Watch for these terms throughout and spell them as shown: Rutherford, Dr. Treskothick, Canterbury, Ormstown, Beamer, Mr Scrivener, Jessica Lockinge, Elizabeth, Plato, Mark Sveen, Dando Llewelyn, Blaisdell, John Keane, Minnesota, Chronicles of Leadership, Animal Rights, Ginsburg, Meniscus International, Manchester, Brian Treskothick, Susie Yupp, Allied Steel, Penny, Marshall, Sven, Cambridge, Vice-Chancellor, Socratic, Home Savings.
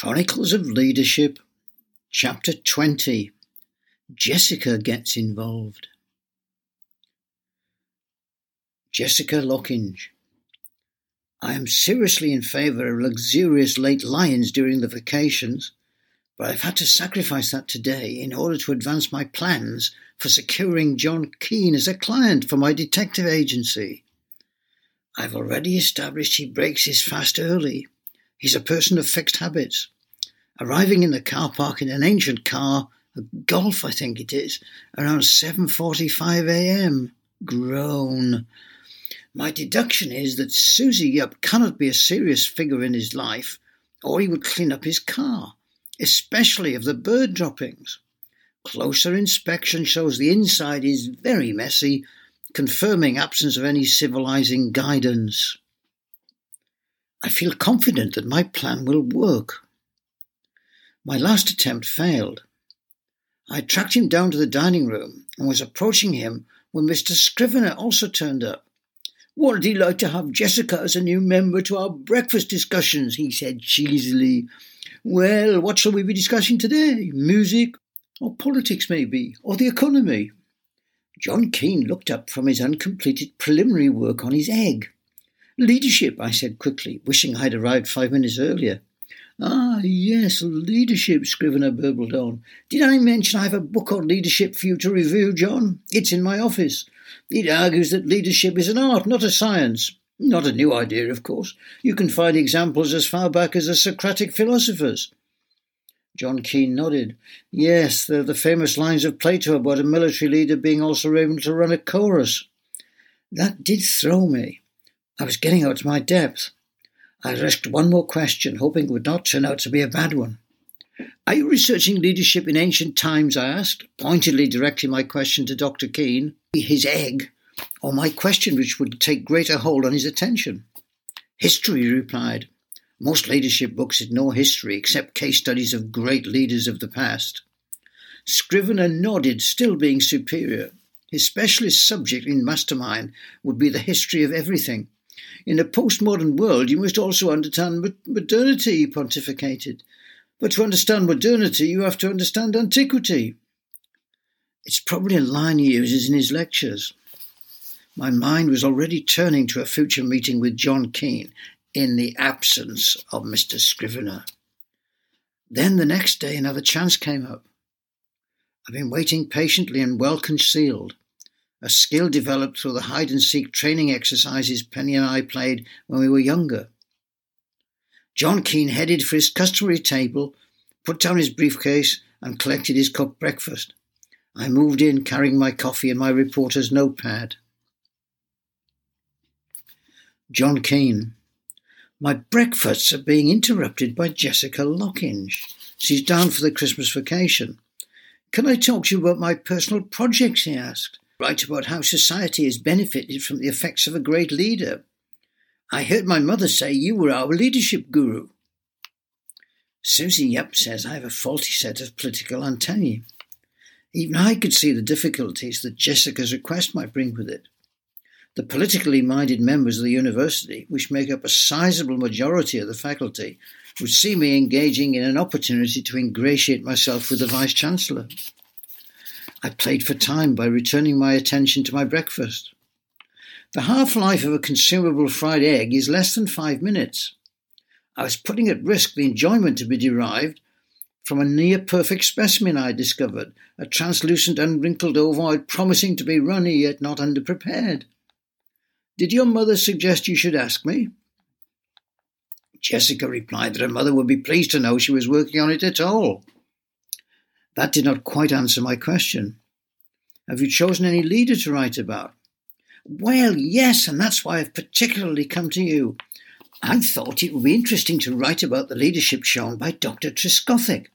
Chronicles of Leadership, Chapter 20. Jessica Gets Involved. Jessica Lockinge. I am seriously in favour of luxurious late lie-ins during the vacations, but I've had to sacrifice that today in order to advance my plans for securing John Keane as a client for my detective agency. I've already established he breaks his fast early. He's a person of fixed habits. Arriving in the car park in an ancient car, a Golf I think it is, around 7:45 a.m. Groan. My deduction is that Susie Yupp cannot be a serious figure in his life, or he would clean up his car, especially of the bird droppings. Closer inspection shows the inside is very messy, confirming absence of any civilizing guidance. I feel confident that my plan will work. My last attempt failed. I tracked him down to the dining room and was approaching him when Mr Scrivener also turned up. "What'd he like to have Jessica as a new member to our breakfast discussions?" he said cheesily. "Well, what shall we be discussing today? Music? Or politics maybe? Or the economy?" John Keane looked up from his uncompleted preliminary work on his egg. "Leadership," I said quickly, wishing I'd arrived 5 minutes earlier. "Ah, yes, leadership," Scrivener burbled on. "Did I mention I have a book on leadership for you to review, John? It's in my office. It argues that leadership is an art, not a science. Not a new idea, of course. You can find examples as far back as the Socratic philosophers." John Keane nodded. "Yes, there are the famous lines of Plato about a military leader being also able to run a chorus." That did throw me. I was getting out of my depth. I risked one more question, hoping it would not turn out to be a bad one. "Are you researching leadership in ancient times?" I asked, pointedly directing my question to Dr. Keane, his egg, or my question which would take greater hold on his attention. "History," he replied. "Most leadership books ignore history, except case studies of great leaders of the past." Scrivener nodded, still being superior. His specialist subject in Mastermind would be the history of everything. "In a postmodern world, you must also understand modernity," he pontificated. "But to understand modernity, you have to understand antiquity." It's probably a line he uses in his lectures. My mind was already turning to a future meeting with John Keane in the absence of Mr. Scrivener. Then the next day, another chance came up. I've been waiting patiently and well concealed. A skill developed through the hide-and-seek training exercises Penny and I played when we were younger. John Keane headed for his customary table, put down his briefcase and collected his cooked breakfast. I moved in, carrying my coffee and my reporter's notepad. John Keane. My breakfasts are being interrupted by Jessica Lockinge. She's down for the Christmas vacation. "Can I talk to you about my personal projects?" he asked. "Write about how society has benefited from the effects of a great leader. I heard my mother say you were our leadership guru." Susie Yupp says I have a faulty set of political antennae. Even I could see the difficulties that Jessica's request might bring with it. The politically minded members of the university, which make up a sizable majority of the faculty, would see me engaging in an opportunity to ingratiate myself with the Vice-Chancellor. I played for time by returning my attention to my breakfast. The half-life of a consumable fried egg is less than 5 minutes. I was putting at risk the enjoyment to be derived from a near-perfect specimen I had discovered, a translucent, unwrinkled ovoid promising to be runny yet not underprepared. "Did your mother suggest you should ask me?" Jessica replied that her mother would be pleased to know she was working on it at all. That did not quite answer my question. "Have you chosen any leader to write about?" "Well, yes, and that's why I've particularly come to you. I thought it would be interesting to write about the leadership shown by Dr. Treskothick."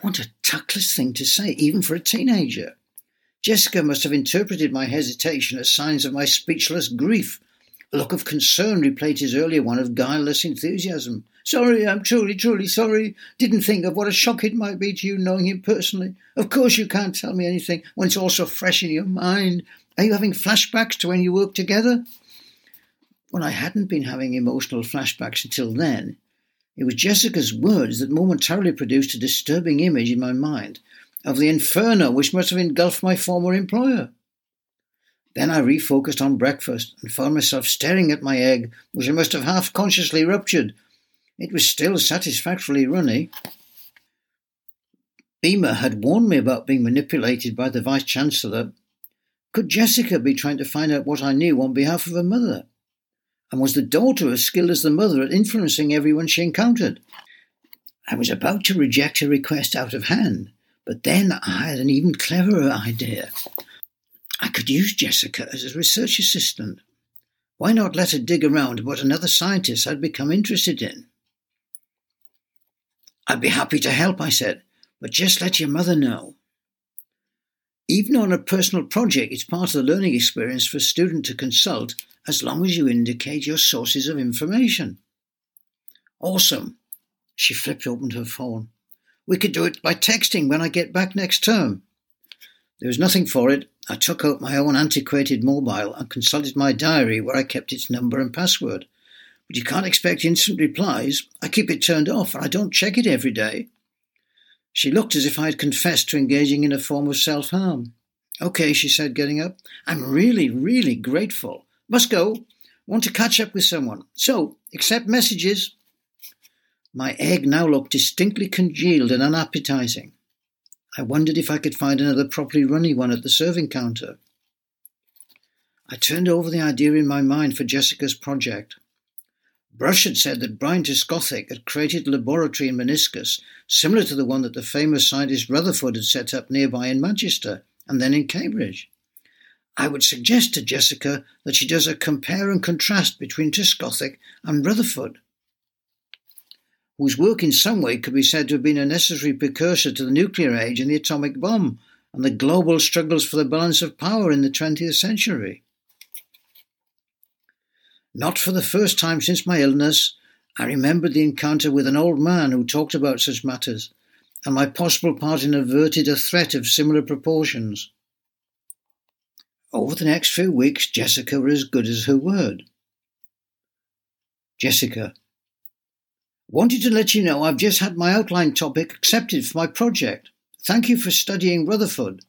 What a tactless thing to say, even for a teenager. Jessica must have interpreted my hesitation as signs of my speechless grief. A look of concern replaced his earlier one of guileless enthusiasm. "Sorry, I'm truly sorry. Didn't think of what a shock it might be to you knowing him personally. Of course you can't tell me anything when it's all so fresh in your mind. Are you having flashbacks to when you worked together?" Well, I hadn't been having emotional flashbacks until then. It was Jessica's words that momentarily produced a disturbing image in my mind of the inferno which must have engulfed my former employer. Then I refocused on breakfast and found myself staring at my egg, which I must have half-consciously ruptured. It was still satisfactorily runny. Beamer had warned me about being manipulated by the Vice-Chancellor. Could Jessica be trying to find out what I knew on behalf of her mother? And was the daughter as skilled as the mother at influencing everyone she encountered? I was about to reject her request out of hand, but then I had an even cleverer idea. I could use Jessica as a research assistant. Why not let her dig around what another scientist had become interested in? I'd be happy to help, I said, but just let your mother know. Even on a personal project, it's part of the learning experience for a student to consult as long as you indicate your sources of information. Awesome. She flipped open her phone. We could do it by texting when I get back next term. There was nothing for it. I took out my own antiquated mobile and consulted my diary where I kept its number and password. But you can't expect instant replies. I keep it turned off and I don't check it every day. She looked as if I had confessed to engaging in a form of self-harm. Okay, she said, getting up. I'm really grateful. Must go. Want to catch up with someone. So, accept messages. My egg now looked distinctly congealed and unappetizing. I wondered if I could find another properly runny one at the serving counter. I turned over the idea in my mind for Jessica's project. Brush had said that Brian Treskothick had created a laboratory in Meniscus, similar to the one that the famous scientist Rutherford had set up nearby in Manchester and then in Cambridge. I would suggest to Jessica that she does a compare and contrast between Treskothick and Rutherford, whose work in some way could be said to have been a necessary precursor to the nuclear age and the atomic bomb and the global struggles for the balance of power in the 20th century. Not for the first time since my illness, I remembered the encounter with an old man who talked about such matters, and my possible part in averted a threat of similar proportions. Over the next few weeks, Jessica was as good as her word. Jessica. Wanted to let you know I've just had my outline topic accepted for my project. Thank you for studying Rutherford.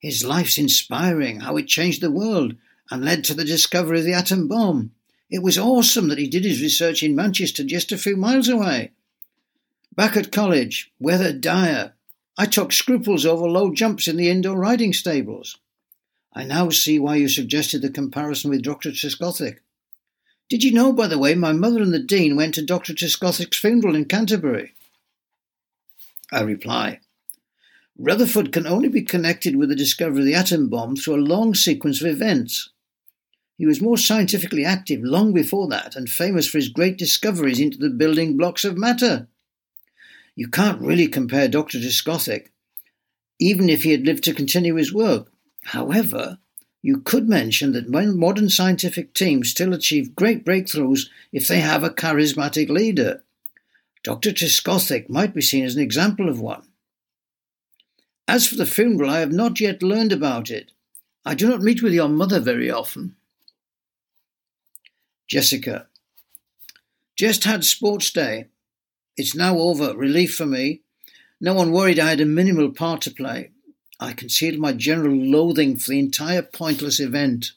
His life's inspiring, how it changed the world and led to the discovery of the atom bomb. It was awesome that he did his research in Manchester just a few miles away. Back at college, weather dire. I took scruples over low jumps in the indoor riding stables. I now see why you suggested the comparison with Dr. Treskothick. Did you know, by the way, my mother and the dean went to Dr. Treskothick's funeral in Canterbury? I reply, Rutherford can only be connected with the discovery of the atom bomb through a long sequence of events. He was more scientifically active long before that and famous for his great discoveries into the building blocks of matter. You can't really compare Dr. Treskothick, even if he had lived to continue his work. However, you could mention that modern scientific teams still achieve great breakthroughs if they have a charismatic leader. Dr. Treskothick might be seen as an example of one. As for the funeral, I have not yet learned about it. I do not meet with your mother very often. Jessica. Just had sports day. It's now over. Relief for me. No one worried I had a minimal part to play. I concealed my general loathing for the entire pointless event.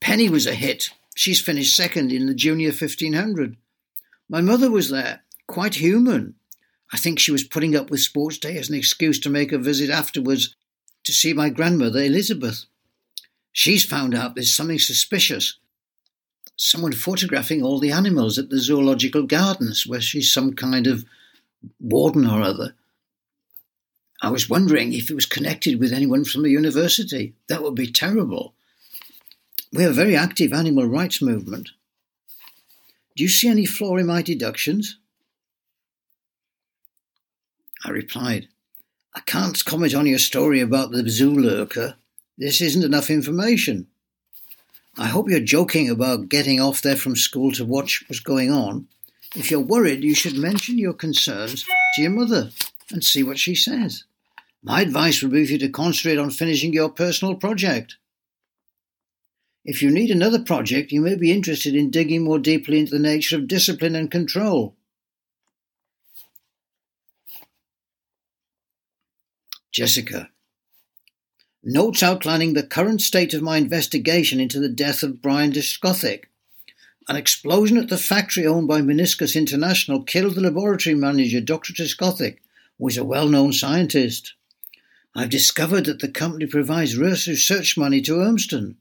Penny was a hit. She's finished second in the junior 1500. My mother was there, quite human. I think she was putting up with sports day as an excuse to make a visit afterwards to see my grandmother, Elizabeth. She's found out there's something suspicious. Someone photographing all the animals at the zoological gardens, where she's some kind of warden or other. I was wondering if it was connected with anyone from the university. That would be terrible. We're a very active animal rights movement. Do you see any flaw in my deductions? I replied, I can't comment on your story about the zoo lurker. This isn't enough information. I hope you're joking about getting off there from school to watch what's going on. If you're worried, you should mention your concerns to your mother and see what she says. My advice would be for you to concentrate on finishing your personal project. If you need another project, you may be interested in digging more deeply into the nature of discipline and control. Jessica. Notes outlining the current state of my investigation into the death of Brian Treskothick. An explosion at the factory owned by Meniscus International killed the laboratory manager, Dr. Treskothick, who is a well-known scientist. I've discovered that the company provides research money to Ormstown,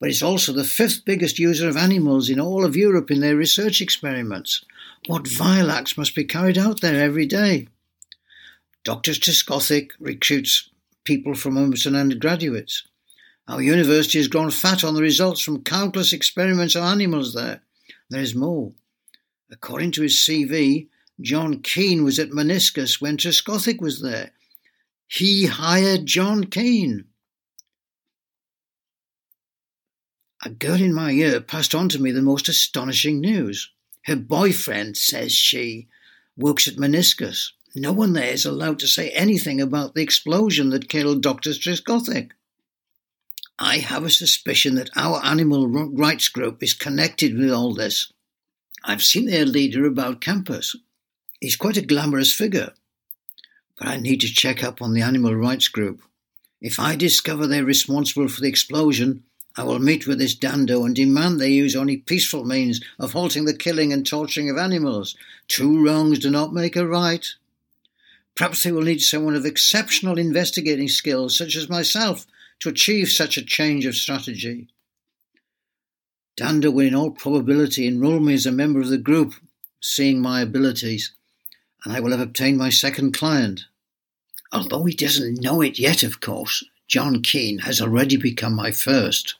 but it's also the fifth biggest user of animals in all of Europe in their research experiments. What vile acts must be carried out there every day? Dr. Treskothick recruits people from Ormstown undergraduates. Our university has grown fat on the results from countless experiments on animals there. There is more. According to his CV, John Keane was at Meniscus when Treskothick was there. He hired John Keane. A girl in my ear passed on to me the most astonishing news. Her boyfriend, says she, works at Meniscus. No one there is allowed to say anything about the explosion that killed Dr. Treskothick. I have a suspicion that our animal rights group is connected with all this. I've seen their leader about campus. He's quite a glamorous figure. But I need to check up on the animal rights group. If I discover they're responsible for the explosion, I will meet with this dando and demand they use only peaceful means of halting the killing and torturing of animals. Two wrongs do not make a right. Perhaps they will need someone of exceptional investigating skills, such as myself, to achieve such a change of strategy. Dando will in all probability enrol me as a member of the group, seeing my abilities, and I will have obtained my second client. Although he doesn't know it yet, of course, John Keane has already become my first.